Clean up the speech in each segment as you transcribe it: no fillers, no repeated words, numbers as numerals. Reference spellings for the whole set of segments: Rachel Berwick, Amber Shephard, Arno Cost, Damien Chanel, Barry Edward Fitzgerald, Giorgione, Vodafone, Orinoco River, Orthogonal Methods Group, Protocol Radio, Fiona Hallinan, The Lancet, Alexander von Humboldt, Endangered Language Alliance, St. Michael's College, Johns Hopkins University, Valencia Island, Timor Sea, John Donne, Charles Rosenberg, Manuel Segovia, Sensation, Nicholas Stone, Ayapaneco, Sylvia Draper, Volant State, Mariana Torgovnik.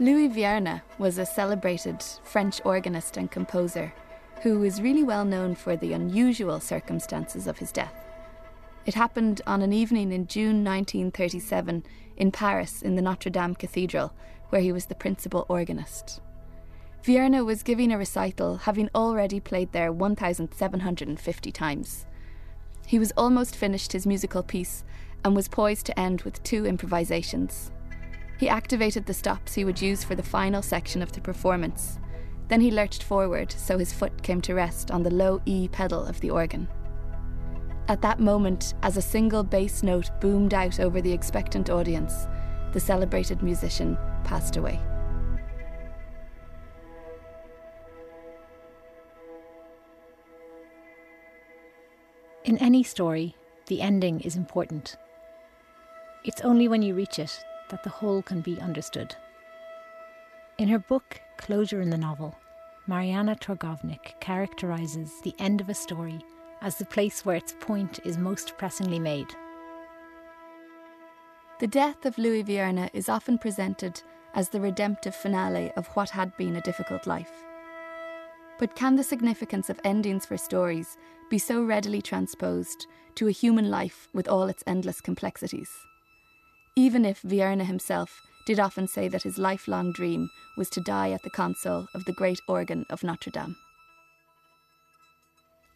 Louis Vierne was a celebrated French organist and composer who was really well known for the unusual circumstances of his death. It happened on an evening in June 1937 in Paris in the Notre Dame Cathedral, where he was the principal organist. Vierne was giving a recital, having already played there 1,750 times. He was almost finished his musical piece and was poised to end with two improvisations. He activated the stops he would use for the final section of the performance. Then he lurched forward so his foot came to rest on the low E pedal of the organ. At that moment, as a single bass note boomed out over the expectant audience, the celebrated musician passed away. In any story, the ending is important. It's only when you reach it that the whole can be understood. In her book, Closure in the Novel, Mariana Torgovnik characterises the end of a story as the place where its point is most pressingly made. The death of Louis Vierne is often presented as the redemptive finale of what had been a difficult life. But can the significance of endings for stories be so readily transposed to a human life with all its endless complexities? Even if Vierne himself did often say that his lifelong dream was to die at the console of the great organ of Notre Dame.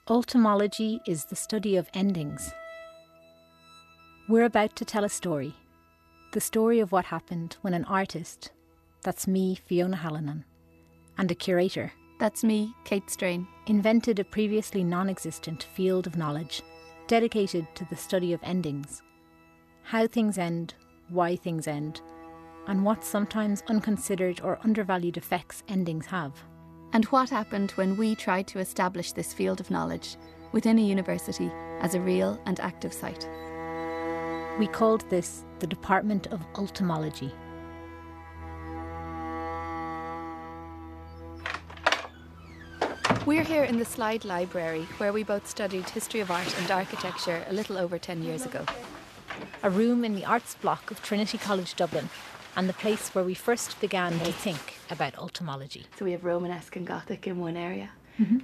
Ultimology is the study of endings. We're about to tell a story, the story of what happened when an artist, that's me, Fiona Hallinan, and a curator, that's me, Kate Strain, invented a previously non-existent field of knowledge dedicated to the study of endings. How things end, why things end, and what sometimes unconsidered or undervalued effects endings have. And what happened when we tried to establish this field of knowledge within a university as a real and active site. We called this the Department of Ultimology. We're here in the Slide Library, where we both studied history of art and architecture a little over 10 years ago. A room in the arts block of Trinity College Dublin, and the place where we first began to think about ultimology. So we have Romanesque and Gothic in one area,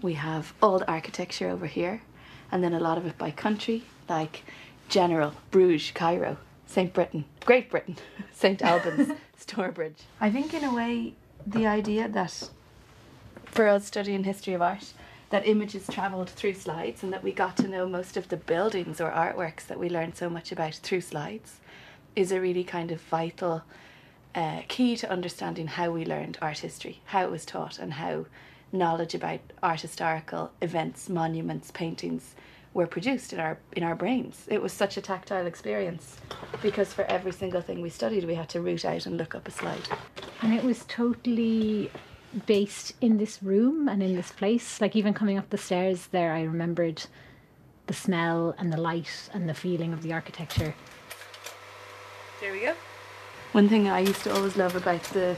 we have old architecture over here, and then a lot of it by country, like General, Bruges, Cairo, St. Britain, Great Britain, St. Albans, Stourbridge. I think in a way the idea that for us studying history of art, that images travelled through slides and that we got to know most of the buildings or artworks that we learned so much about through slides is a really kind of vital key to understanding how we learned art history, how it was taught and how knowledge about art historical events, monuments, paintings were produced in our brains. It was such a tactile experience because for every single thing we studied we had to root out and look up a slide. And it was totally based in this room and in this place. Like even coming up the stairs there, I remembered the smell and the light and the feeling of the architecture. There we go. One thing I used to always love about the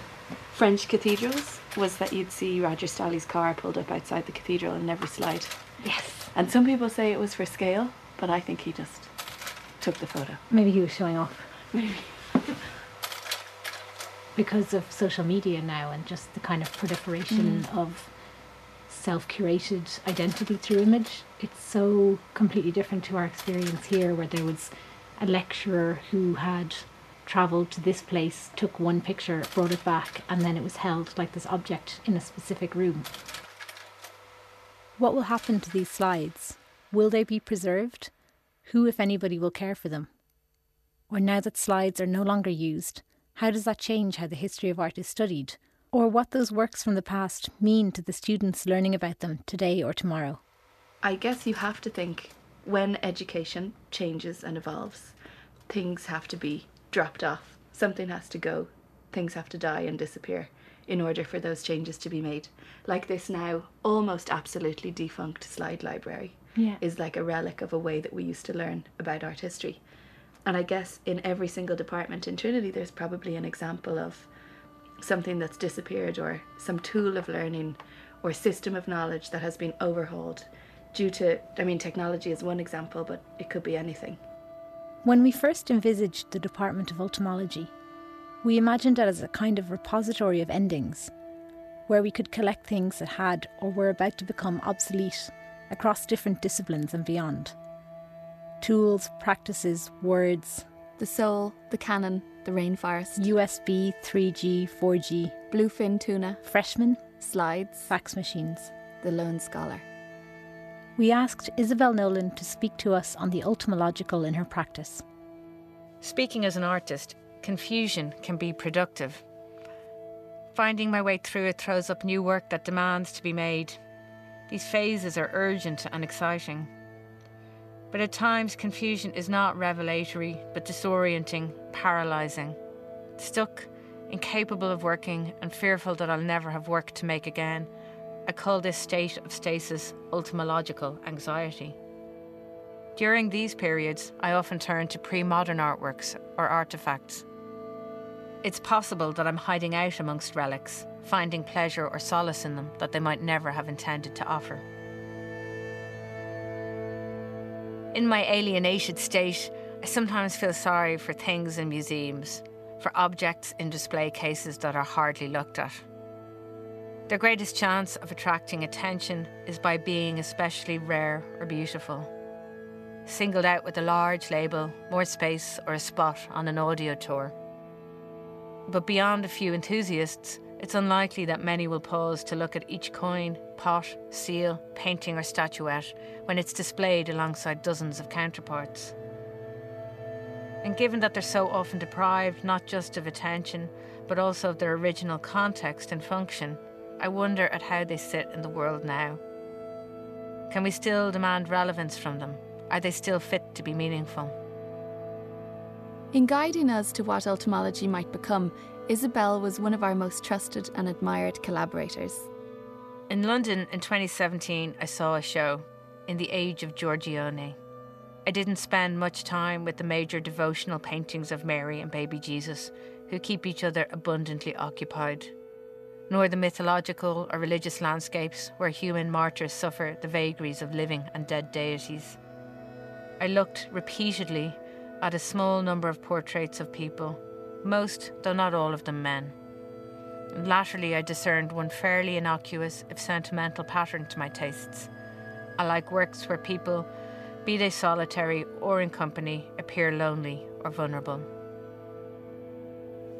French cathedrals was that you'd see Roger Stally's car pulled up outside the cathedral in every slide. Yes. And some people say it was for scale, but I think he just took the photo. Maybe he was showing off. Maybe. Because of social media now and just the kind of proliferation of self-curated identity through image, it's so completely different to our experience here, where there was a lecturer who had travelled to this place, took one picture, brought it back, and then it was held like this object in a specific room. What will happen to these slides? Will they be preserved? Who, if anybody, will care for them? Or now that slides are no longer used, how does that change how the history of art is studied, or what those works from the past mean to the students learning about them today or tomorrow? I guess you have to think, when education changes and evolves, things have to be dropped off. Something has to go. Things have to die and disappear in order for those changes to be made. Like this now almost absolutely defunct slide library is like a relic of a way that we used to learn about art history. And I guess in every single department in Trinity, there's probably an example of something that's disappeared or some tool of learning or system of knowledge that has been overhauled due to, I mean, technology is one example, but it could be anything. When we first envisaged the Department of Ultimology, We imagined it as a kind of repository of endings, where we could collect things that had or were about to become obsolete across different disciplines and beyond. Tools, practices, words. The soul, the canon, the rainforest. USB, 3G, 4G. Bluefin tuna. Freshmen. Slides. Fax machines. The lone scholar. We asked Isabel Nolan to speak to us on the ultimological in her practice. Speaking as an artist, confusion can be productive. Finding my way through it throws up new work that demands to be made. These phases are urgent and exciting. But at times, confusion is not revelatory, but disorienting, paralysing. Stuck, incapable of working, and fearful that I'll never have work to make again. I call this state of stasis ultimological anxiety. During these periods, I often turn to pre-modern artworks or artefacts. It's possible that I'm hiding out amongst relics, finding pleasure or solace in them that they might never have intended to offer. In my alienated state, I sometimes feel sorry for things in museums, for objects in display cases that are hardly looked at. Their greatest chance of attracting attention is by being especially rare or beautiful, singled out with a large label, more space, or a spot on an audio tour. But beyond a few enthusiasts, it's unlikely that many will pause to look at each coin, pot, seal, painting or statuette when it's displayed alongside dozens of counterparts. And given that they're so often deprived not just of attention, but also of their original context and function, I wonder at how they sit in the world now. Can we still demand relevance from them? Are they still fit to be meaningful? In guiding us to what ultimology might become, Isabel was one of our most trusted and admired collaborators. In London in 2017, I saw a show, In the Age of Giorgione. I didn't spend much time with the major devotional paintings of Mary and baby Jesus, who keep each other abundantly occupied, nor the mythological or religious landscapes where human martyrs suffer the vagaries of living and dead deities. I looked repeatedly at a small number of portraits of people, most, though not all of them, men. And latterly I discerned one fairly innocuous, if sentimental, pattern to my tastes. I like works where people, be they solitary or in company, appear lonely or vulnerable.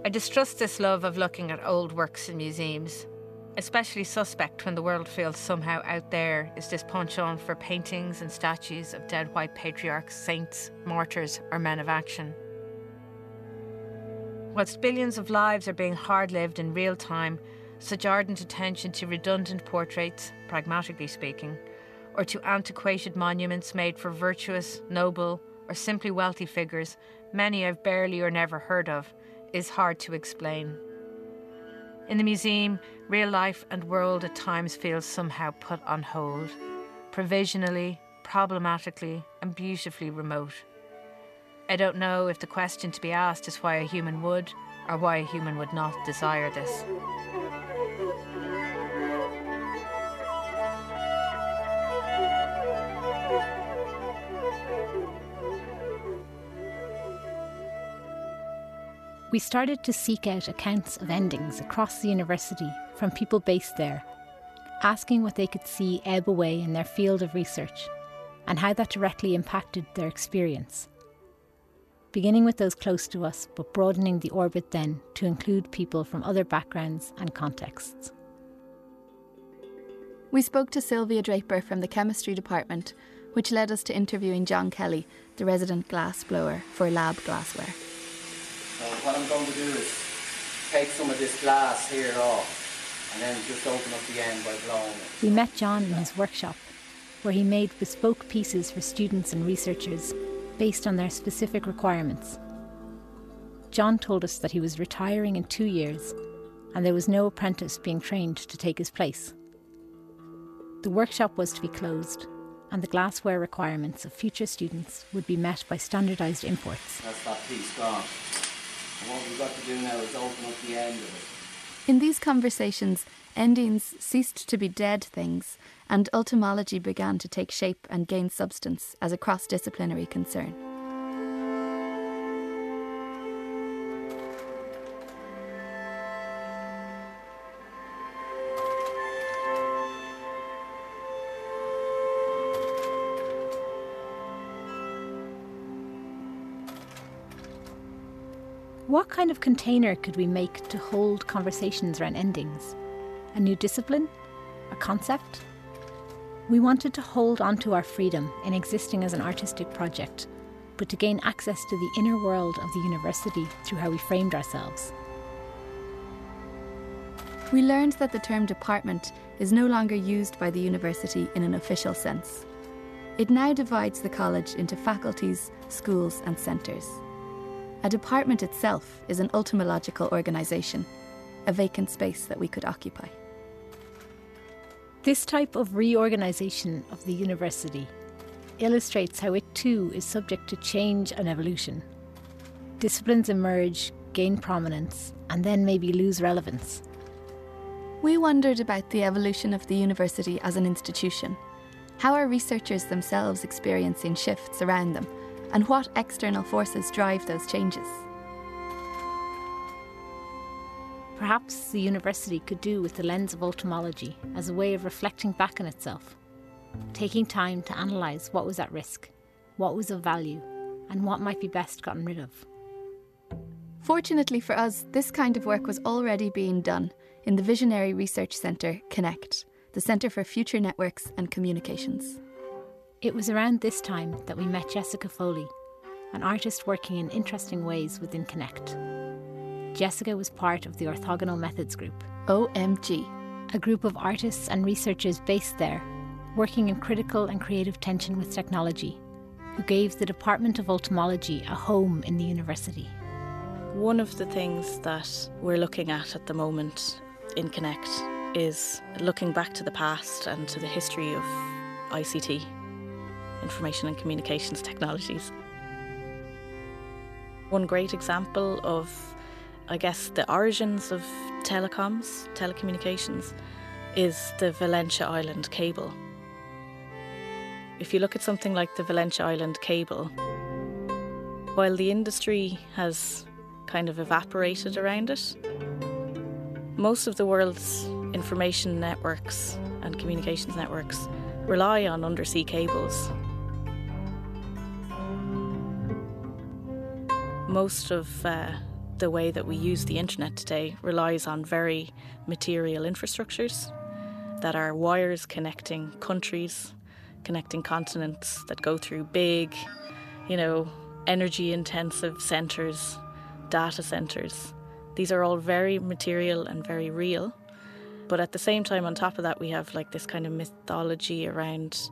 I distrust this love of looking at old works in museums, especially suspect when the world feels somehow out there is this penchant for paintings and statues of dead white patriarchs, saints, martyrs or men of action. Whilst billions of lives are being hard-lived in real time, such ardent attention to redundant portraits, pragmatically speaking, or to antiquated monuments made for virtuous, noble or simply wealthy figures, many I've barely or never heard of, is hard to explain. In the museum, real life and world at times feels somehow put on hold, provisionally, problematically and beautifully remote. I don't know if the question to be asked is why a human would or why a human would not desire this. We started to seek out accounts of endings across the university from people based there, asking what they could see ebb away in their field of research and how that directly impacted their experience. Beginning with those close to us, but broadening the orbit then to include people from other backgrounds and contexts. We spoke to Sylvia Draper from the chemistry department, which led us to interviewing John Kelly, the resident glassblower for lab glassware. What I'm going to do is take some of this glass here off and then just open up the end by blowing it. We met John in his workshop, where he made bespoke pieces for students and researchers based on their specific requirements. John told us that he was retiring in 2 years and there was no apprentice being trained to take his place. The workshop was to be closed and the glassware requirements of future students would be met by standardised imports. That's that piece gone. And what we've got to do now is open up the end of it. In these conversations, endings ceased to be dead things, and ultimology began to take shape and gain substance as a cross-disciplinary concern. What kind of container could we make to hold conversations around endings? A new discipline? A concept? We wanted to hold on to our freedom in existing as an artistic project, but to gain access to the inner world of the university through how we framed ourselves. We learned that the term department is no longer used by the university in an official sense. It now divides the college into faculties, schools and centres. A department itself is an ultimological organisation, a vacant space that we could occupy. This type of reorganisation of the university illustrates how it too is subject to change and evolution. Disciplines emerge, gain prominence, and then maybe lose relevance. We wondered about the evolution of the university as an institution. How are researchers themselves experiencing shifts around them, and what external forces drive those changes? Perhaps the university could do with the lens of ultimology as a way of reflecting back on itself, taking time to analyse what was at risk, what was of value, and what might be best gotten rid of. Fortunately for us, this kind of work was already being done in the visionary research centre, Connect, the Centre for Future Networks and Communications. It was around this time that we met Jessica Foley, an artist working in interesting ways within Connect. Jessica was part of the Orthogonal Methods Group, OMG, a group of artists and researchers based there, working in critical and creative tension with technology, who gave the Department of Ultimology a home in the university. One of the things that we're looking at the moment in Connect is looking back to the past and to the history of ICT, Information and Communications Technologies. One great example of, I guess, the origins of telecommunications, is the Valencia Island cable. If you look at something like the Valencia Island cable, while the industry has kind of evaporated around it, most of the world's information networks and communications networks rely on undersea cables. Most of the way that we use the internet today relies on very material infrastructures that are wires connecting countries, connecting continents, that go through big, energy-intensive centres, data centres. These are all very material and very real. But at the same time, on top of that, we have this kind of mythology around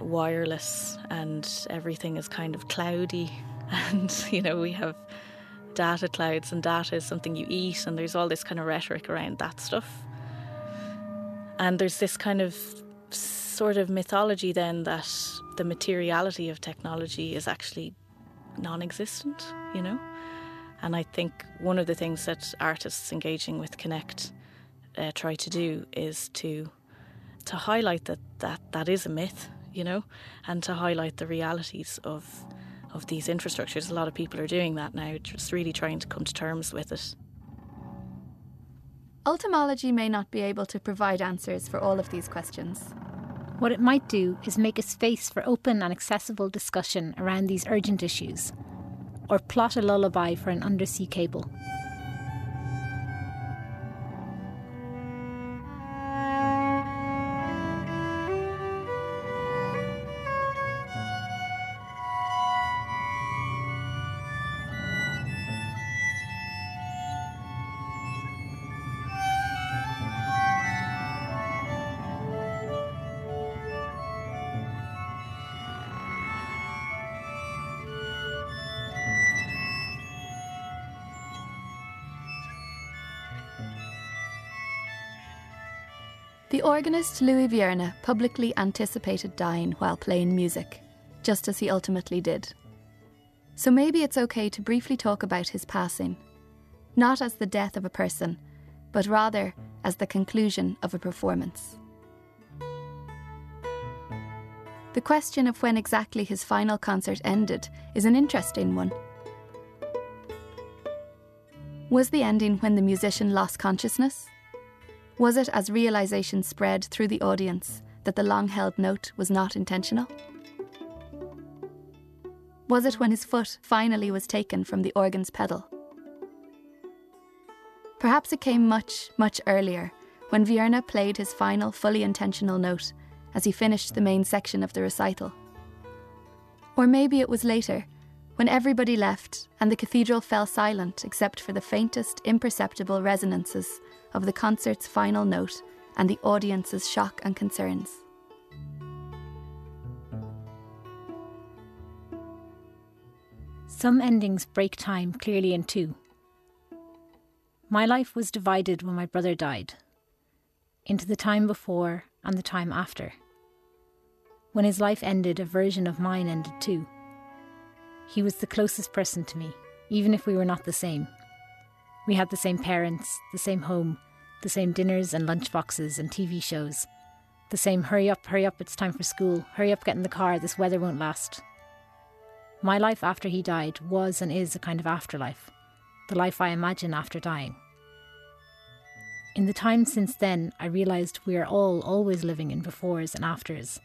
wireless, and everything is kind of cloudy. And, we have data clouds, and data is something you eat, and there's all this kind of rhetoric around that stuff. And there's this kind of sort of mythology then that the materiality of technology is actually non-existent, And I think one of the things that artists engaging with Connect try to do is to highlight that is a myth, and to highlight the realities of these infrastructures. A lot of people are doing that now, just really trying to come to terms with it. Ultimology may not be able to provide answers for all of these questions. What it might do is make a space for open and accessible discussion around these urgent issues, or plot a lullaby for an undersea cable. The organist Louis Vierne publicly anticipated dying while playing music, just as he ultimately did. So maybe it's okay to briefly talk about his passing, not as the death of a person, but rather as the conclusion of a performance. The question of when exactly his final concert ended is an interesting one. Was the ending when the musician lost consciousness? Was it as realisation spread through the audience that the long-held note was not intentional? Was it when his foot finally was taken from the organ's pedal? Perhaps it came much, much earlier, when Vierne played his final fully intentional note as he finished the main section of the recital. Or maybe it was later, when everybody left and the cathedral fell silent except for the faintest imperceptible resonances of the concert's final note and the audience's shock and concerns. Some endings break time clearly in two. My life was divided when my brother died, into the time before and the time after. When his life ended, a version of mine ended too. He was the closest person to me, even if we were not the same. We had the same parents, the same home, the same dinners and lunchboxes and TV shows, the same hurry up, it's time for school, hurry up, get in the car, this weather won't last. My life after he died was and is a kind of afterlife, the life I imagine after dying. In the time since then, I realised we are all always living in befores and afters,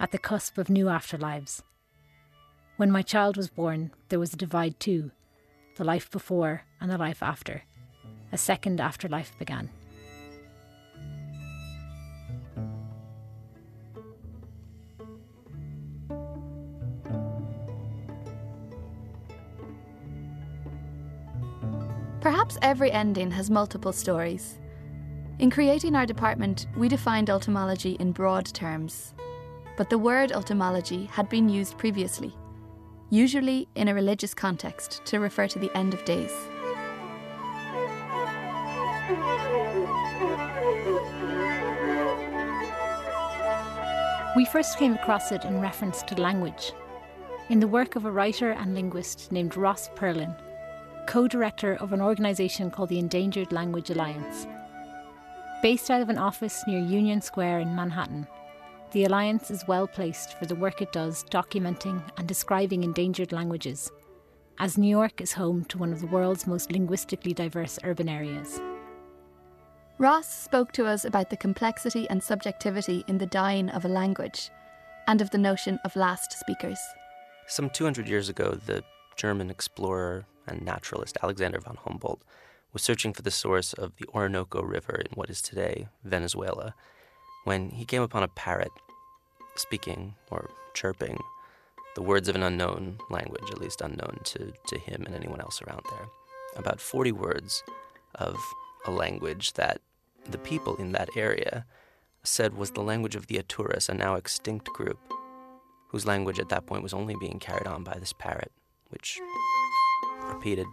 at the cusp of new afterlives. When my child was born, there was a divide too, the life before and the life after. A second afterlife began. Perhaps every ending has multiple stories. In creating our department, we defined ultimology in broad terms, but the word ultimology had been used previously, usually in a religious context to refer to the end of days. We first came across it in reference to language, in the work of a writer and linguist named Ross Perlin, co-director of an organisation called the Endangered Language Alliance. Based out of an office near Union Square in Manhattan, the Alliance is well placed for the work it does documenting and describing endangered languages, as New York is home to one of the world's most linguistically diverse urban areas. Ross spoke to us about the complexity and subjectivity in the dying of a language, and of the notion of last speakers. Some 200 years ago, the German explorer and naturalist Alexander von Humboldt was searching for the source of the Orinoco River in what is today Venezuela, when he came upon a parrot speaking, or chirping, the words of an unknown language, at least unknown to him and anyone else around there. About 40 words of a language that the people in that area said was the language of the Atures, a now extinct group, whose language at that point was only being carried on by this parrot, which repeated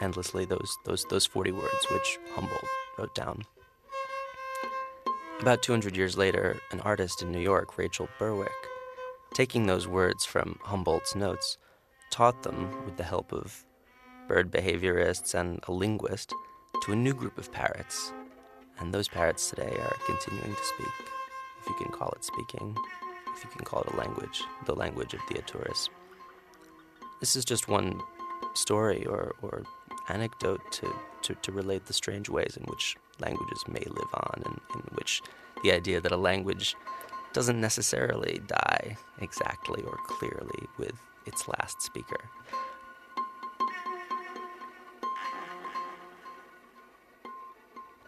endlessly those 40 words, which Humboldt wrote down. About 200 years later, an artist in New York, Rachel Berwick, taking those words from Humboldt's notes, taught them, with the help of bird behaviorists and a linguist, to a new group of parrots. And those parrots today are continuing to speak, if you can call it speaking, if you can call it a language, the language of the Atures. This is just one story or anecdote to relate the strange ways in which languages may live on, and in which the idea that a language doesn't necessarily die exactly or clearly with its last speaker.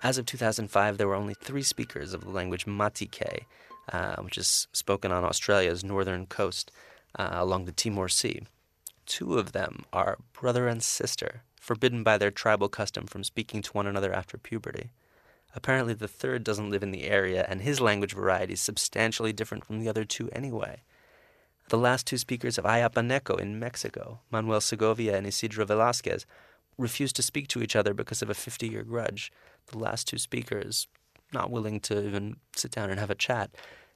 As of 2005, there were only 3 speakers of the language Matike, which is spoken on Australia's northern coast along the Timor Sea. 2 of them are brother and sister, forbidden by their tribal custom from speaking to one another after puberty. Apparently the third doesn't live in the area, and his language variety is substantially different from the other 2 anyway. The last 2 speakers of Ayapaneco in Mexico, Manuel Segovia and Isidro Velázquez, refused to speak to each other because of a 50-year grudge. The last 2 speakers not willing to even sit down and have a chat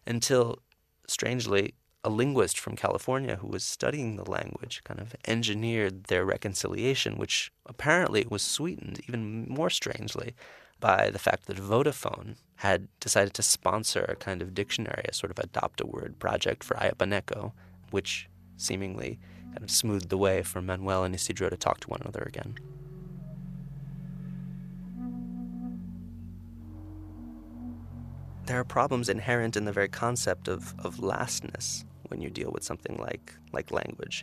until, strangely, a linguist from California who was studying the language kind of engineered their reconciliation, which apparently was sweetened even more strangely by the fact that Vodafone had decided to sponsor a kind of dictionary, a sort of adopt-a-word project for Ayapaneco, which seemingly kind of smoothed the way for Manuel and Isidro to talk to one another again. There are problems inherent in the very concept of lastness when you deal with something like language.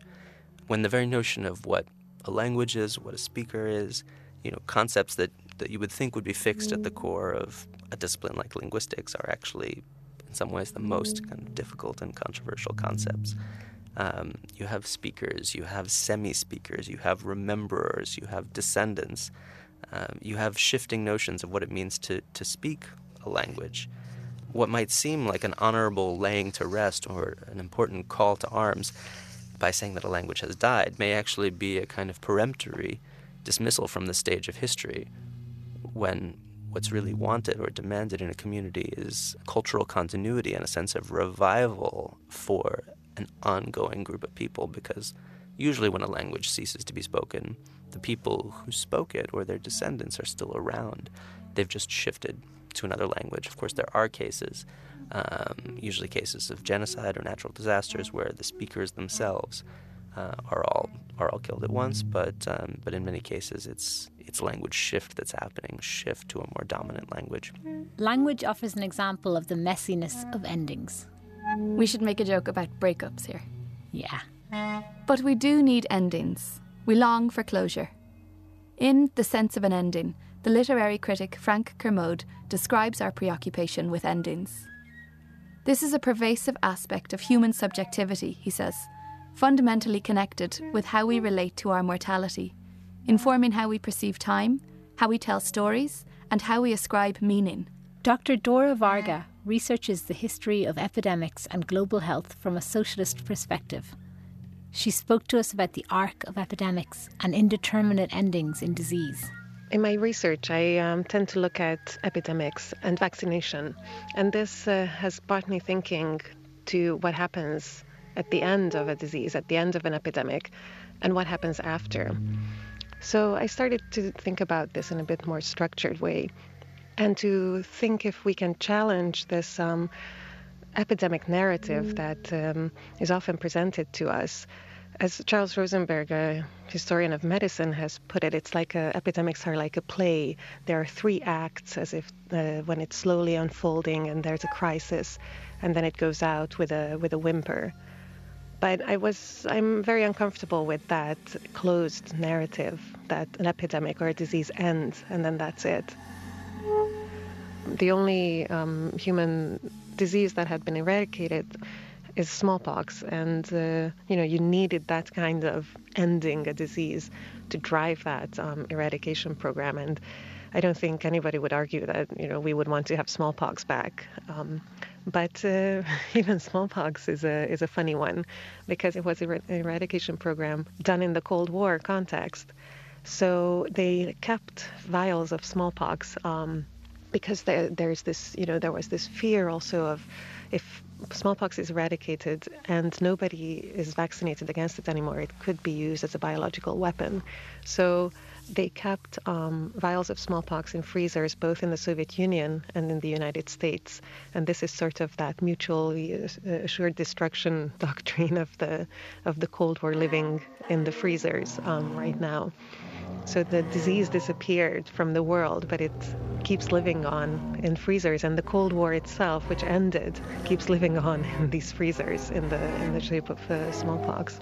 When the very notion of what a language is, what a speaker is, concepts that you would think would be fixed at the core of a discipline like linguistics are actually, in some ways, the most kind of difficult and controversial concepts. You have speakers, you have semi-speakers, you have rememberers, you have descendants, you have shifting notions of what it means to speak a language. What might seem like an honorable laying to rest or an important call to arms by saying that a language has died may actually be a kind of peremptory dismissal from the stage of history, when what's really wanted or demanded in a community is cultural continuity and a sense of revival for an ongoing group of people, because usually when a language ceases to be spoken, the people who spoke it or their descendants are still around. They've just shifted to another language. Of course, there are cases, usually cases of genocide or natural disasters, where the speakers themselves are all killed at once, but in many cases it's language shift that's happening, shift to a more dominant language. Language offers an example of the messiness of endings. We should make a joke about breakups here. Yeah. But we do need endings. We long for closure. In The Sense of an Ending, the literary critic Frank Kermode describes our preoccupation with endings. This is a pervasive aspect of human subjectivity, he says, fundamentally connected with how we relate to our mortality, informing how we perceive time, how we tell stories, and how we ascribe meaning. Dr. Dora Varga researches the history of epidemics and global health from a socialist perspective. She spoke to us about the arc of epidemics and indeterminate endings in disease. In my research, I tend to look at epidemics and vaccination, and this has brought me thinking to what happens at the end of a disease, at the end of an epidemic, and what happens after. So I started to think about this in a bit more structured way, and to think if we can challenge this epidemic narrative that is often presented to us. As Charles Rosenberg, a historian of medicine, has put it, it's like epidemics are like a play. There are three acts, as if when it's slowly unfolding and there's a crisis, and then it goes out with a whimper. But I'm very uncomfortable with that closed narrative that an epidemic or a disease ends and then that's it. The only human disease that had been eradicated is smallpox, and you needed that kind of ending a disease to drive that eradication program, and I don't think anybody would argue that we would want to have smallpox back, but even smallpox is a funny one, because it was an eradication program done in the Cold War context. So they kept vials of smallpox because there's this there was this fear also of, if smallpox is eradicated and nobody is vaccinated against it anymore, it could be used as a biological weapon. So they kept vials of smallpox in freezers, both in the Soviet Union and in the United States. And this is sort of that mutually assured destruction doctrine of the Cold War living in the freezers right now. So the disease disappeared from the world, but it keeps living on in freezers, and the Cold War itself, which ended, keeps living on in these freezers in the shape of smallpox.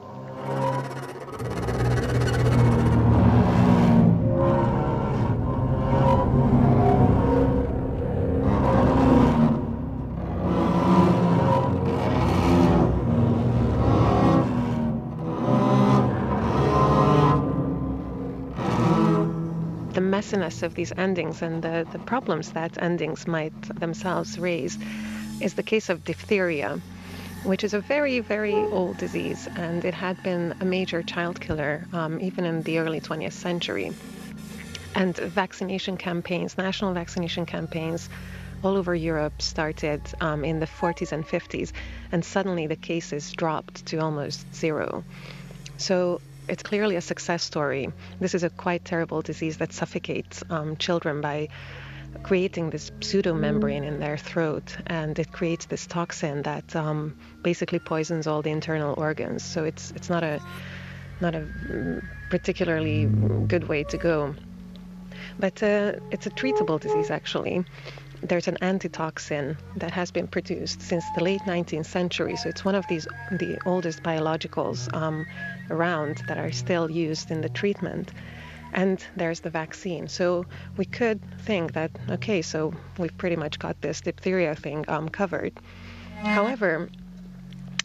Of these endings and the problems that endings might themselves raise is the case of diphtheria, which is a very, very old disease, and it had been a major child killer even in the early 20th century. And vaccination campaigns, national vaccination campaigns all over Europe started in the 40s and 50s, and suddenly the cases dropped to almost zero. So it's clearly a success story. This is a quite terrible disease that suffocates children by creating this pseudomembrane in their throat, and it creates this toxin that basically poisons all the internal organs. So it's not a particularly good way to go. But it's a treatable disease, actually. There's an antitoxin that has been produced since the late 19th century, so it's one of the oldest biologicals around that are still used in the treatment. and there's the vaccine. So we could think that, okay, so we've pretty much got this diphtheria thing covered. However,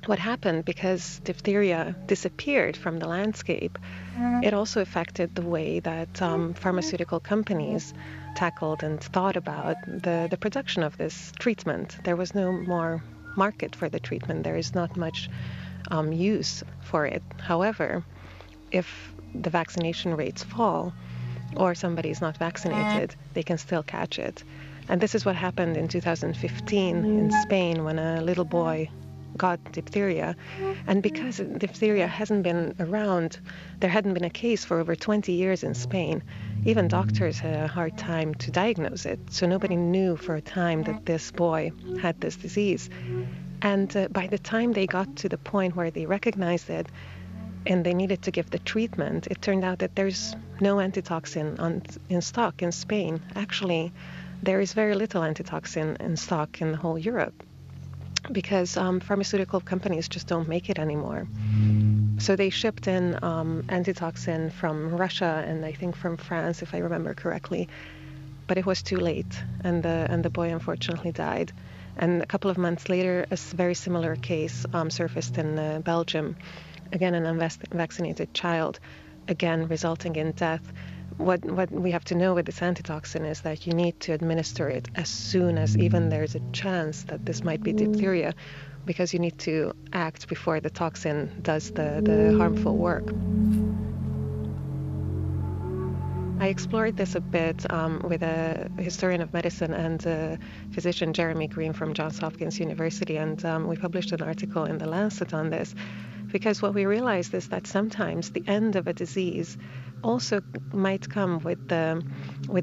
what happened, because diphtheria disappeared from the landscape, it also affected the way that pharmaceutical companies tackled and thought about the production of this treatment. There was no more market for the treatment. There is not much use for it. However, if the vaccination rates fall or somebody is not vaccinated, they can still catch it. And this is what happened in 2015 in Spain when a little boy got diphtheria. And because diphtheria hasn't been around, there hadn't been a case for over 20 years in Spain. Even doctors had a hard time to diagnose it. So nobody knew for a time that this boy had this disease. And by the time they got to the point where they recognized it and they needed to give the treatment, it turned out that there's no antitoxin in stock in Spain. Actually, there is very little antitoxin in stock in the whole Europe, because pharmaceutical companies just don't make it anymore. So they shipped in antitoxin from Russia and I think from France, if I remember correctly, but it was too late, and the boy unfortunately died. And a couple of months later, a very similar case surfaced in Belgium, again an unvaccinated child, again resulting in death. What we have to know with this antitoxin is that you need to administer it as soon as even there's a chance that this might be diphtheria, because you need to act before the toxin does the harmful work. I explored this a bit with a historian of medicine and a physician, Jeremy Green, from Johns Hopkins University, and we published an article in The Lancet on this, because what we realized is that sometimes the end of a disease also might come with the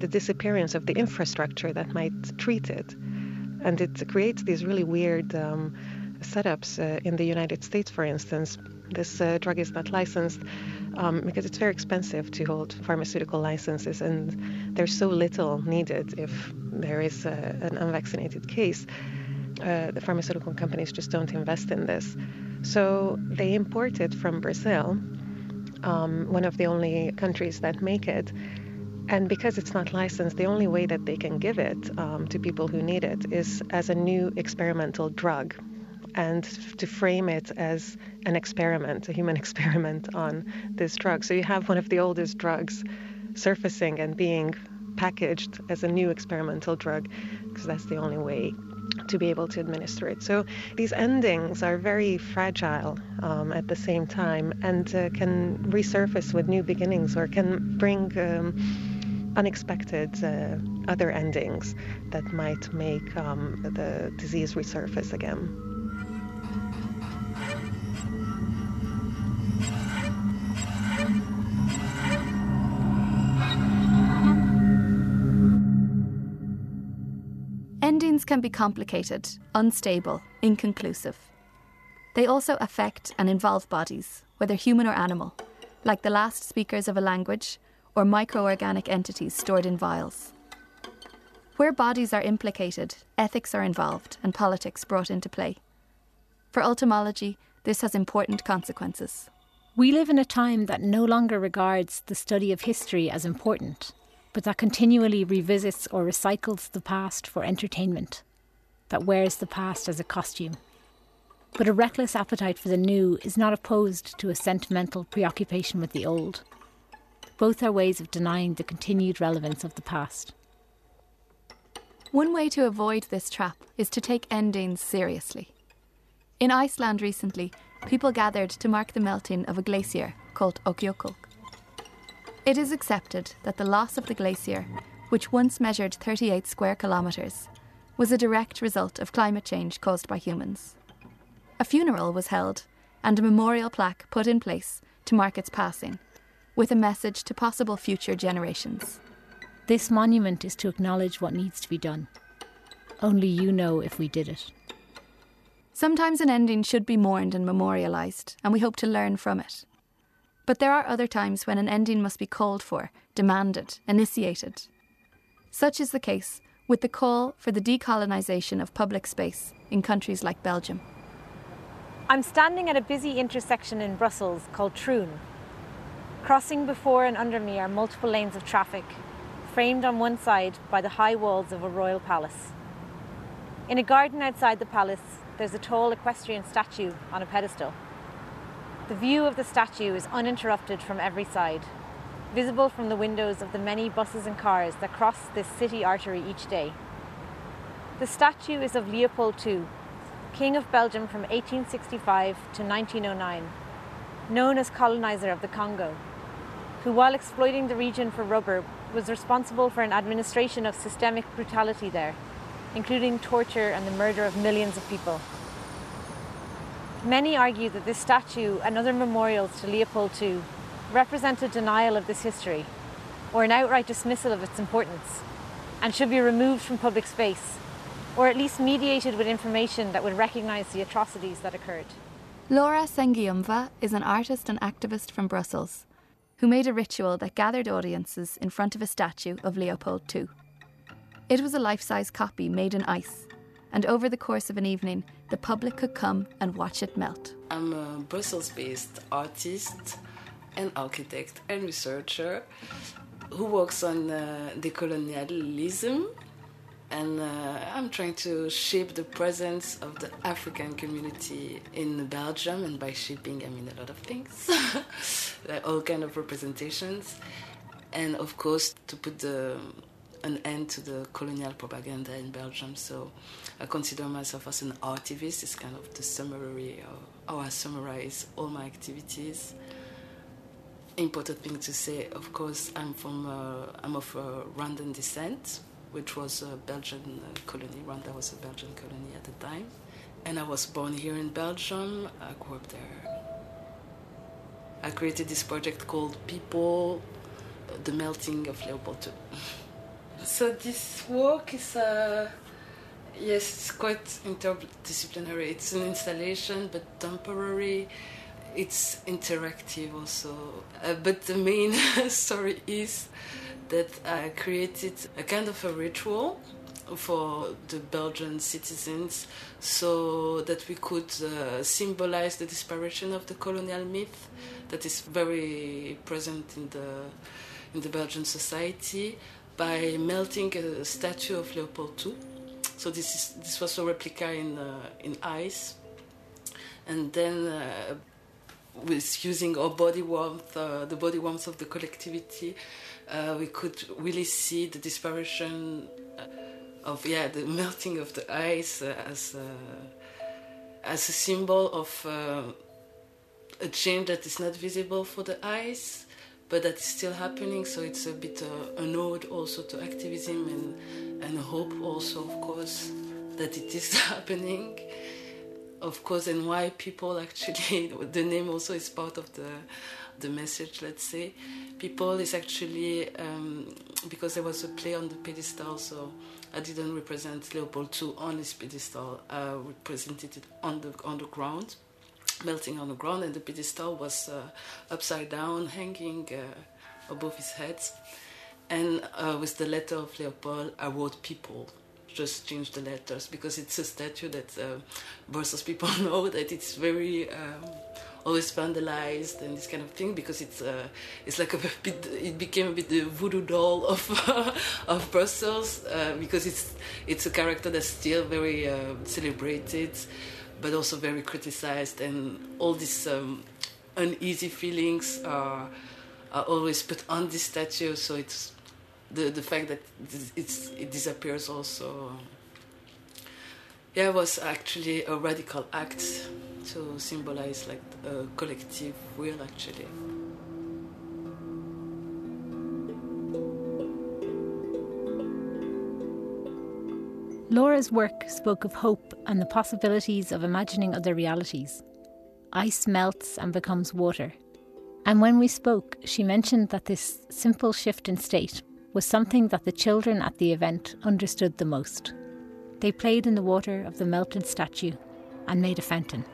disappearance of the infrastructure that might treat it. And it creates these really weird setups in the United States, for instance. This drug is not licensed because it's very expensive to hold pharmaceutical licenses, and there's so little needed if there is an unvaccinated case. The pharmaceutical companies just don't invest in this. So they import it from Brazil, one of the only countries that make it. And because it's not licensed, the only way that they can give it to people who need it is as a new experimental drug, and to frame it as an experiment, a human experiment on this drug. So you have one of the oldest drugs surfacing and being packaged as a new experimental drug, because that's the only way to be able to administer it. So these endings are very fragile at the same time, and can resurface with new beginnings, or can bring unexpected other endings that might make the disease resurface again. Endings can be complicated, unstable, inconclusive. They also affect and involve bodies, whether human or animal, like the last speakers of a language, or microorganic entities stored in vials. Where bodies are implicated, ethics are involved and politics brought into play. For ultimology, this has important consequences. We live in a time that no longer regards the study of history as important, but that continually revisits or recycles the past for entertainment, that wears the past as a costume. But a reckless appetite for the new is not opposed to a sentimental preoccupation with the old. Both are ways of denying the continued relevance of the past. One way to avoid this trap is to take endings seriously. In Iceland recently, people gathered to mark the melting of a glacier called Okjökull. It is accepted that the loss of the glacier, which once measured 38 square kilometres, was a direct result of climate change caused by humans. A funeral was held and a memorial plaque put in place to mark its passing, with a message to possible future generations. This monument is to acknowledge what needs to be done. Only you know if we did it. Sometimes an ending should be mourned and memorialised, and we hope to learn from it. But there are other times when an ending must be called for, demanded, initiated. Such is the case with the call for the decolonisation of public space in countries like Belgium. I'm standing at a busy intersection in Brussels called Troon. Crossing before and under me are multiple lanes of traffic, framed on one side by the high walls of a royal palace. In a garden outside the palace, there's a tall equestrian statue on a pedestal. The view of the statue is uninterrupted from every side, visible from the windows of the many buses and cars that cross this city artery each day. The statue is of Leopold II, King of Belgium from 1865 to 1909, known as colonizer of the Congo, who, while exploiting the region for rubber, was responsible for an administration of systemic brutality there, including torture and the murder of millions of people. Many argue that this statue and other memorials to Leopold II represent a denial of this history, or an outright dismissal of its importance, and should be removed from public space, or at least mediated with information that would recognise the atrocities that occurred. Laura Sengiumva is an artist and activist from Brussels, who made a ritual that gathered audiences in front of a statue of Leopold II. It was a life-size copy made in ice, and over the course of an evening, the public could come and watch it melt. I'm a Brussels-based artist, an architect and researcher who works on decolonialism, and I'm trying to shape the presence of the African community in Belgium, and by shaping I mean a lot of things, like all kind of representations, and of course to put an end to the colonial propaganda in Belgium. So I consider myself as an artivist. It's kind of the summary, or how I summarize all my activities. Important thing to say, of course, I'm of Rwandan descent, which was a Belgian colony. Rwanda was a Belgian colony at the time, and I was born here in Belgium. I grew up there. I created this project called People, the Melting of Leopold II. So this work is it's quite interdisciplinary. It's an installation, but temporary. It's interactive also, but the main story is that I created a kind of a ritual for the Belgian citizens so that we could symbolize the disparition of the colonial myth that is very present in the Belgian society by melting a statue of Leopold II. So this was a replica in ice, and then with using our body warmth, the body warmth of the collectivity, we could really see the disparition of the melting of the ice as a symbol of a change that is not visible for the ice, but that is still happening. So it's a bit an ode also to activism and hope also, of course, that it is happening. Of course, and why people actually, the name also is part of the message, let's say. People is actually, because there was a play on the pedestal, so I didn't represent Leopold II on his pedestal. I represented it on the ground, melting on the ground, and the pedestal was upside down, hanging above his head. And with the letter of Leopold, I wrote people. Just change the letters, because it's a statue that Brussels people know that it's very always vandalized and this kind of thing, because it's like it became a bit the voodoo doll of Brussels, because it's a character that's still very celebrated, but also very criticized, and all these uneasy feelings are always put on this statue. So it's. The fact that it disappears also, it was actually a radical act to symbolize like a collective will actually. Laura's work spoke of hope and the possibilities of imagining other realities. Ice melts and becomes water. And when we spoke, she mentioned that this simple shift in state was something that the children at the event understood the most. They played in the water of the melted statue and made a fountain.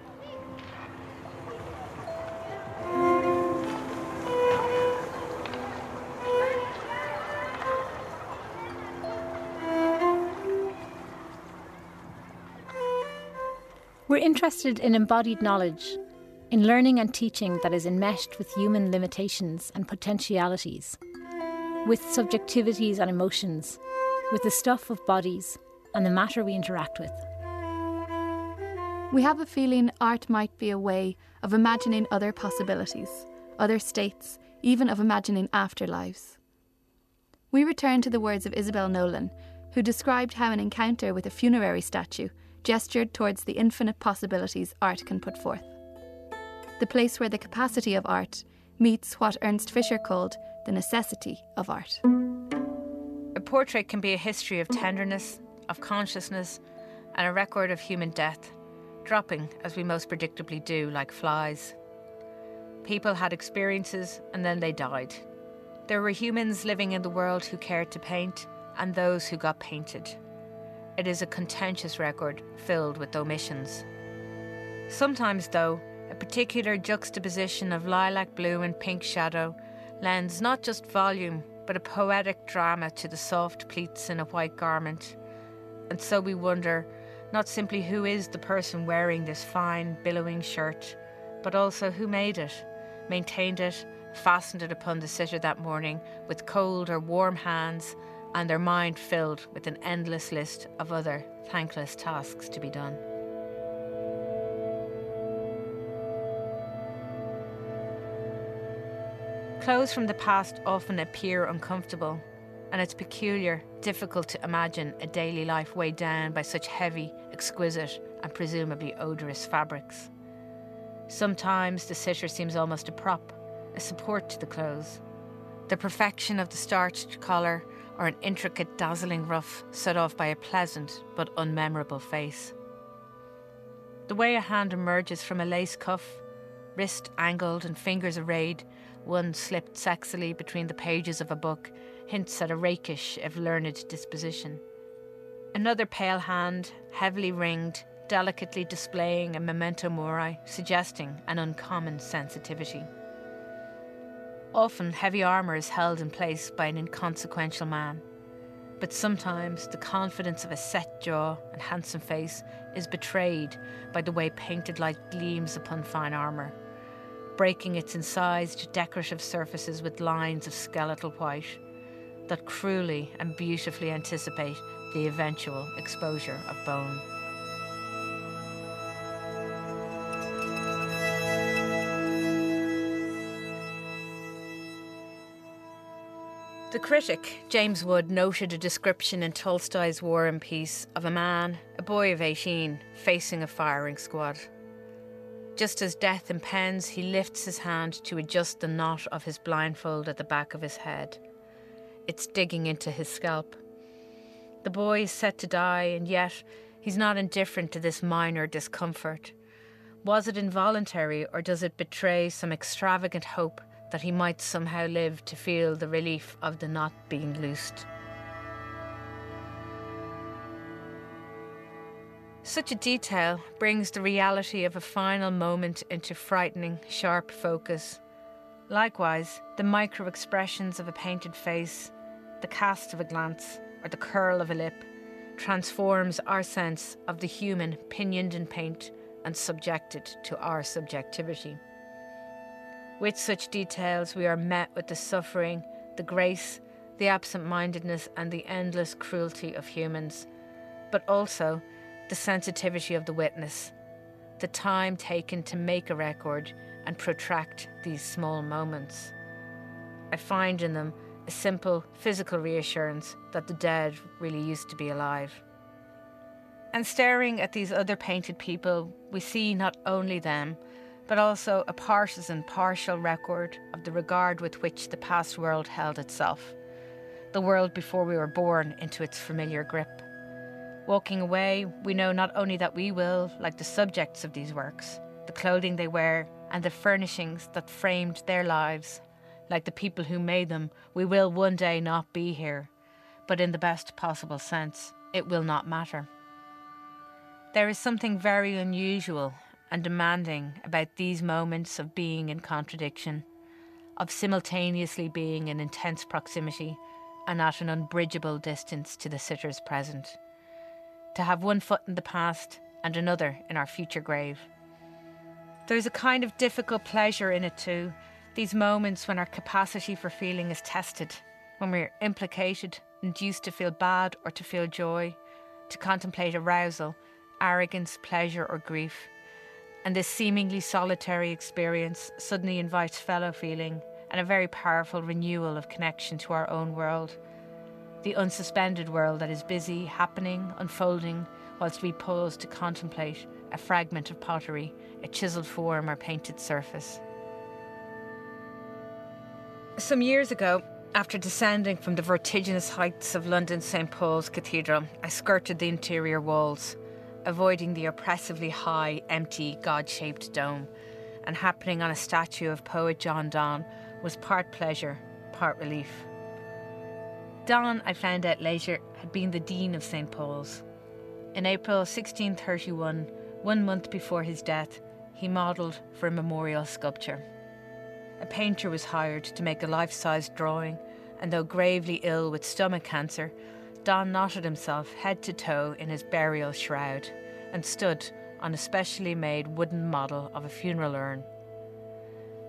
We're interested in embodied knowledge, in learning and teaching that is enmeshed with human limitations and potentialities, with subjectivities and emotions, with the stuff of bodies and the matter we interact with. We have a feeling art might be a way of imagining other possibilities, other states, even of imagining afterlives. We return to the words of Isabel Nolan, who described how an encounter with a funerary statue gestured towards the infinite possibilities art can put forth. The place where the capacity of art meets what Ernst Fischer called the necessity of art. A portrait can be a history of tenderness, of consciousness, and a record of human death, dropping, as we most predictably do, like flies. People had experiences and then they died. There were humans living in the world who cared to paint and those who got painted. It is a contentious record filled with omissions. Sometimes, though, a particular juxtaposition of lilac blue and pink shadow lends not just volume but a poetic drama to the soft pleats in a white garment. And so we wonder not simply who is the person wearing this fine, billowing shirt, but also who made it, maintained it, fastened it upon the sitter that morning with cold or warm hands, and their mind filled with an endless list of other thankless tasks to be done. Clothes from the past often appear uncomfortable, and it's peculiar, difficult to imagine a daily life weighed down by such heavy, exquisite, and presumably odorous fabrics. Sometimes the sitter seems almost a prop, a support to the clothes. The perfection of the starched collar or an intricate, dazzling ruff set off by a pleasant but unmemorable face. The way a hand emerges from a lace cuff, wrist angled and fingers arrayed, one slipped sexily between the pages of a book, hints at a rakish, if learned, disposition. Another pale hand, heavily ringed, delicately displaying a memento mori, suggesting an uncommon sensitivity. Often heavy armour is held in place by an inconsequential man, but sometimes the confidence of a set jaw and handsome face is betrayed by the way painted light gleams upon fine armour, breaking its incised decorative surfaces with lines of skeletal white that cruelly and beautifully anticipate the eventual exposure of bone. The critic, James Wood, noted a description in Tolstoy's War and Peace of a man, a boy of 18, facing a firing squad. Just as death impends, he lifts his hand to adjust the knot of his blindfold at the back of his head. It's digging into his scalp. The boy is set to die, and yet he's not indifferent to this minor discomfort. Was it involuntary, or does it betray some extravagant hope that he might somehow live to feel the relief of the knot being loosed? Such a detail brings the reality of a final moment into frightening, sharp focus. Likewise, the micro-expressions of a painted face, the cast of a glance, or the curl of a lip, transforms our sense of the human pinioned in paint and subjected to our subjectivity. With such details, we are met with the suffering, the grace, the absent-mindedness and the endless cruelty of humans, but also the sensitivity of the witness, the time taken to make a record and protract these small moments. I find in them a simple physical reassurance that the dead really used to be alive. And staring at these other painted people, we see not only them, but also a partisan, partial record of the regard with which the past world held itself, the world before we were born, into its familiar grip. Walking away, we know not only that we will, like the subjects of these works, the clothing they wear, and the furnishings that framed their lives, like the people who made them, we will one day not be here, but in the best possible sense, it will not matter. There is something very unusual and demanding about these moments of being in contradiction, of simultaneously being in intense proximity and at an unbridgeable distance to the sitter's present, to have one foot in the past and another in our future grave. There's a kind of difficult pleasure in it too. These moments when our capacity for feeling is tested, when we're implicated, induced to feel bad or to feel joy, to contemplate arousal, arrogance, pleasure or grief. And this seemingly solitary experience suddenly invites fellow feeling and a very powerful renewal of connection to our own world. The unsuspended world that is busy, happening, unfolding, whilst we pause to contemplate a fragment of pottery, a chiselled form or painted surface. Some years ago, after descending from the vertiginous heights of London St. Paul's Cathedral, I skirted the interior walls, avoiding the oppressively high, empty, God-shaped dome, and happening on a statue of poet John Donne was part pleasure, part relief. Donne, I found out later, had been the Dean of St. Paul's. In April 1631, 1 month before his death, he modelled for a memorial sculpture. A painter was hired to make a life-size drawing, and though gravely ill with stomach cancer, Donne knotted himself head to toe in his burial shroud and stood on a specially made wooden model of a funeral urn.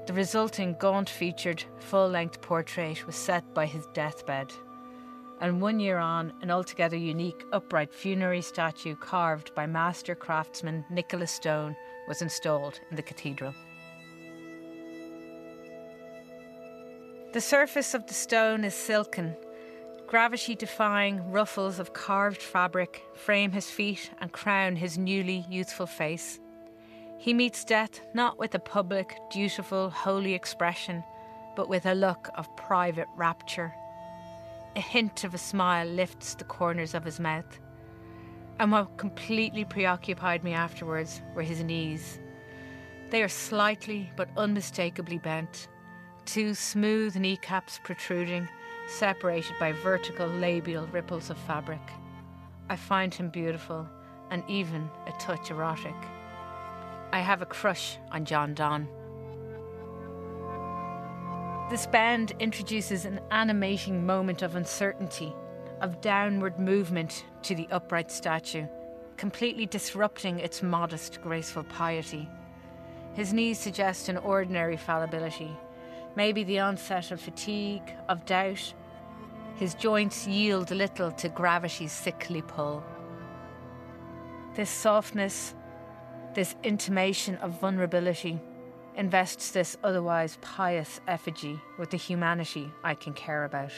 The resulting gaunt-featured, full-length portrait was set by his deathbed. And 1 year on, an altogether unique upright funerary statue carved by master craftsman Nicholas Stone was installed in the cathedral. The surface of the stone is silken. Gravity-defying ruffles of carved fabric frame his feet and crown his newly youthful face. He meets death not with a public, dutiful, holy expression, but with a look of private rapture. A hint of a smile lifts the corners of his mouth. And what completely preoccupied me afterwards were his knees. They are slightly but unmistakably bent, two smooth kneecaps protruding, separated by vertical labial ripples of fabric. I find him beautiful and even a touch erotic. I have a crush on John Donne. This bend introduces an animating moment of uncertainty, of downward movement to the upright statue, completely disrupting its modest, graceful piety. His knees suggest an ordinary fallibility, maybe the onset of fatigue, of doubt. His joints yield little to gravity's sickly pull. This softness, this intimation of vulnerability, invests this otherwise pious effigy with the humanity I can care about.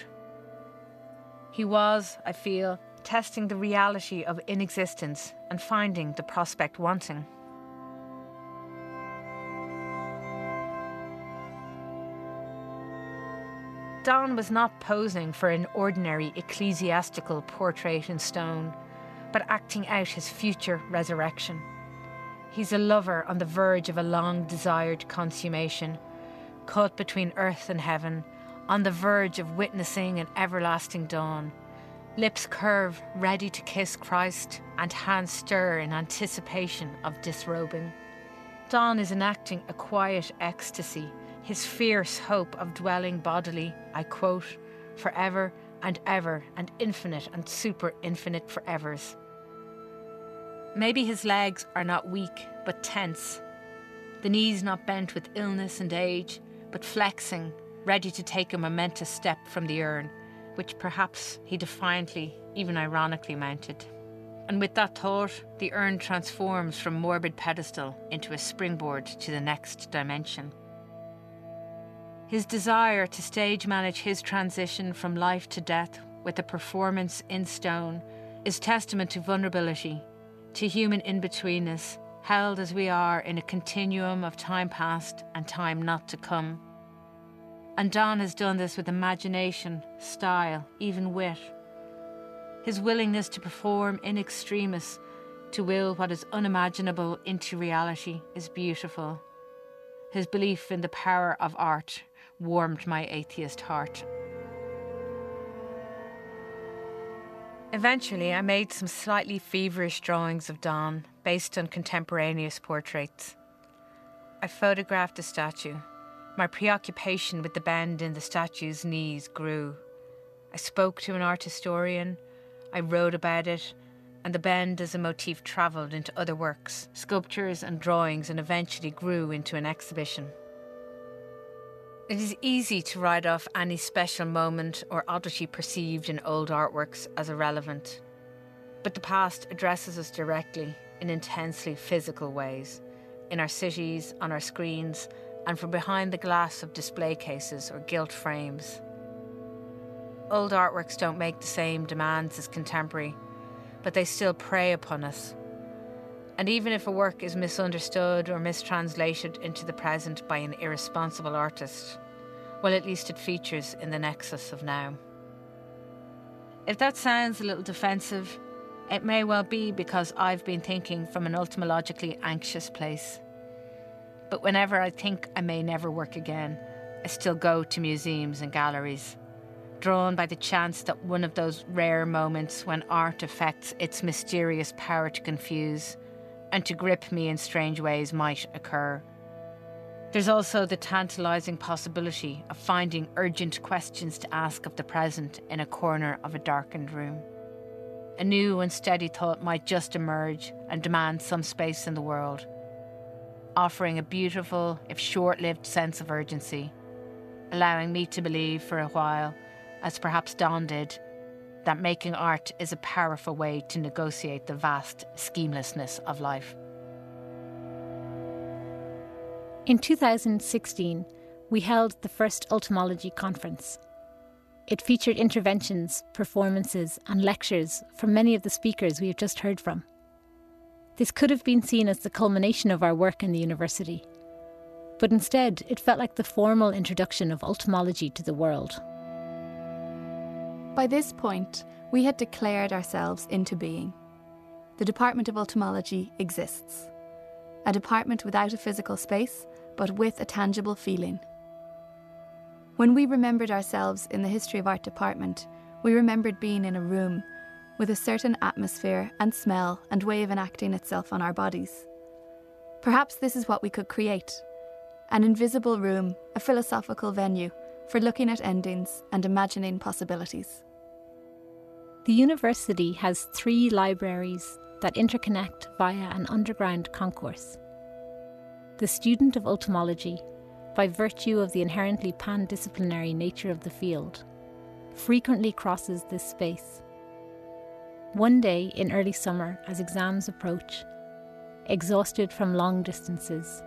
He was, I feel, testing the reality of inexistence and finding the prospect wanting. Donne was not posing for an ordinary ecclesiastical portrait in stone, but acting out his future resurrection. He's a lover on the verge of a long-desired consummation, caught between earth and heaven, on the verge of witnessing an everlasting dawn. Lips curve, ready to kiss Christ, and hands stir in anticipation of disrobing. Donne is enacting a quiet ecstasy, his fierce hope of dwelling bodily, I quote, forever and ever and infinite and super-infinite forevers. Maybe his legs are not weak, but tense. The knees not bent with illness and age, but flexing, ready to take a momentous step from the urn, which perhaps he defiantly, even ironically, mounted. And with that thought, the urn transforms from morbid pedestal into a springboard to the next dimension. His desire to stage manage his transition from life to death with a performance in stone is testament to vulnerability, to human in-betweenness, held as we are in a continuum of time past and time not to come. And Donne has done this with imagination, style, even wit. His willingness to perform in extremis, to will what is unimaginable into reality, is beautiful. His belief in the power of art warmed my atheist heart. Eventually, I made some slightly feverish drawings of Donne based on contemporaneous portraits. I photographed a statue. My preoccupation with the bend in the statue's knees grew. I spoke to an art historian. I wrote about it, and the bend as a motif travelled into other works, sculptures and drawings, and eventually grew into an exhibition. It is easy to write off any special moment or oddity perceived in old artworks as irrelevant. But the past addresses us directly in intensely physical ways, in our cities, on our screens, and from behind the glass of display cases or gilt frames. Old artworks don't make the same demands as contemporary, but they still prey upon us. And even if a work is misunderstood or mistranslated into the present by an irresponsible artist, well, at least it features in the nexus of now. If that sounds a little defensive, it may well be because I've been thinking from an ultimologically anxious place. But whenever I think I may never work again, I still go to museums and galleries, drawn by the chance that one of those rare moments when art affects its mysterious power to confuse and to grip me in strange ways might occur. There's also the tantalising possibility of finding urgent questions to ask of the present in a corner of a darkened room. A new and steady thought might just emerge and demand some space in the world, offering a beautiful, if short-lived, sense of urgency, allowing me to believe for a while, as perhaps Donne did, that making art is a powerful way to negotiate the vast schemelessness of life. In 2016, we held the first Ultimology Conference. It featured interventions, performances and lectures from many of the speakers we have just heard from. This could have been seen as the culmination of our work in the university, but instead it felt like the formal introduction of ultimology to the world. By this point, we had declared ourselves into being. The Department of Ultimology exists. A department without a physical space, but with a tangible feeling. When we remembered ourselves in the History of Art department, we remembered being in a room with a certain atmosphere and smell and way of enacting itself on our bodies. Perhaps this is what we could create, an invisible room, a philosophical venue for looking at endings and imagining possibilities. The university has three libraries that interconnect via an underground concourse. The Student of Ultimology, by virtue of the inherently pan-disciplinary nature of the field, frequently crosses this space. One day in early summer, as exams approach, exhausted from long distances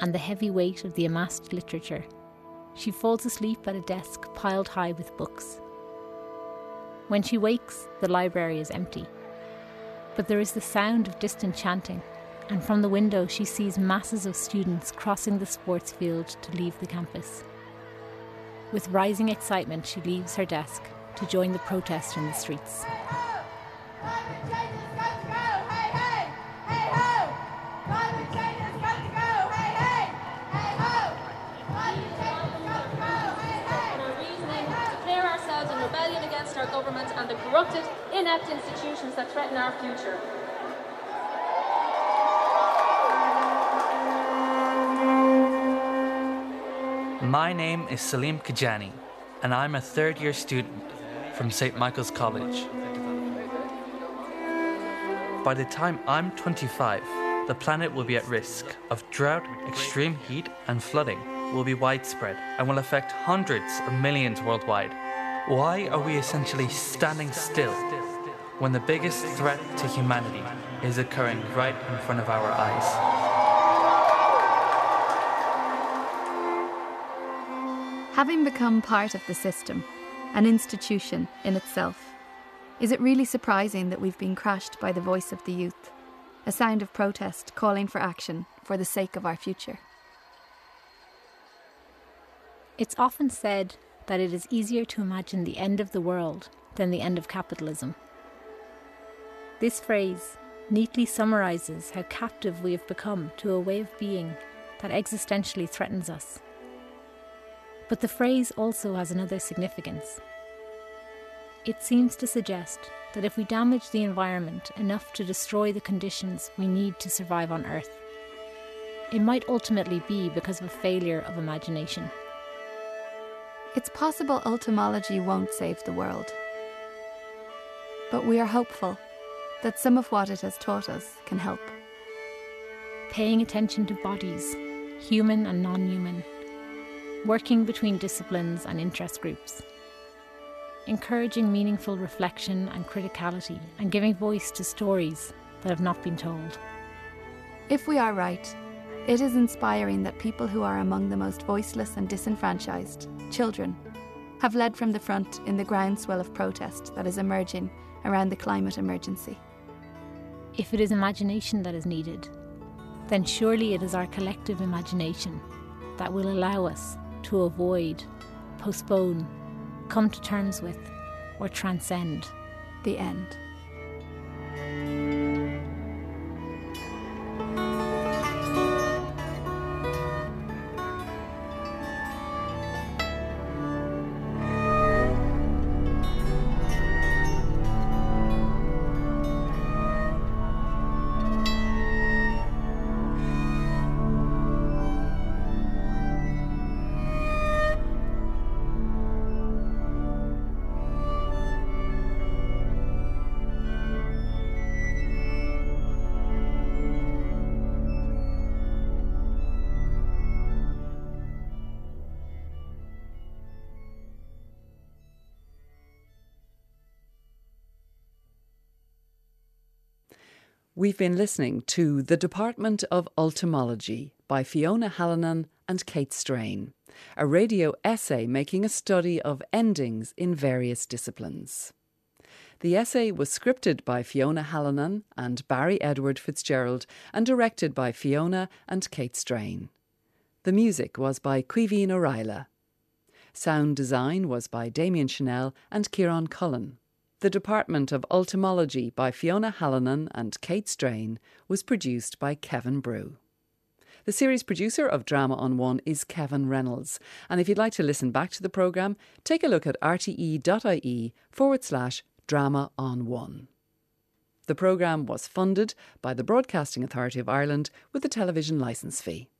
and the heavy weight of the amassed literature, she falls asleep at a desk piled high with books. When she wakes, the library is empty, but there is the sound of distant chanting, and from the window she sees masses of students crossing the sports field to leave the campus. With rising excitement, she leaves her desk to join the protest in the streets. Rebellion against our government and the corrupted, inept institutions that threaten our future. My name is Salim Kajani, and I'm a third-year student from St. Michael's College. By the time I'm 25, the planet will be at risk of drought, extreme heat, and flooding will be widespread and will affect hundreds of millions worldwide. Why are we essentially standing still when the biggest threat to humanity is occurring right in front of our eyes? Having become part of the system, an institution in itself, is it really surprising that we've been crashed by the voice of the youth, a sound of protest calling for action for the sake of our future? It's often said that it is easier to imagine the end of the world than the end of capitalism. This phrase neatly summarises how captive we have become to a way of being that existentially threatens us. But the phrase also has another significance. It seems to suggest that if we damage the environment enough to destroy the conditions we need to survive on Earth, it might ultimately be because of a failure of imagination. It's possible ultimology won't save the world. But we are hopeful that some of what it has taught us can help. Paying attention to bodies, human and non-human. Working between disciplines and interest groups. Encouraging meaningful reflection and criticality and giving voice to stories that have not been told. If we are right, it is inspiring that people who are among the most voiceless and disenfranchised, children, have led from the front in the groundswell of protest that is emerging around the climate emergency. If it is imagination that is needed, then surely it is our collective imagination that will allow us to avoid, postpone, come to terms with, or transcend the end. We've been listening to The Department of Ultimology by Fiona Hallinan and Kate Strain, a radio essay making a study of endings in various disciplines. The essay was scripted by Fiona Hallinan and Barry Edward Fitzgerald and directed by Fiona and Kate Strain. The music was by Cuivine O'Reilly. Sound design was by Damien Chanel and Kieran Cullen. The Department of Ultimology by Fiona Hallinan and Kate Strain was produced by Kevin Brew. The series producer of Drama on One is Kevin Reynolds, and if you'd like to listen back to the programme, take a look at rte.ie/dramaonone. The programme was funded by the Broadcasting Authority of Ireland with a television licence fee.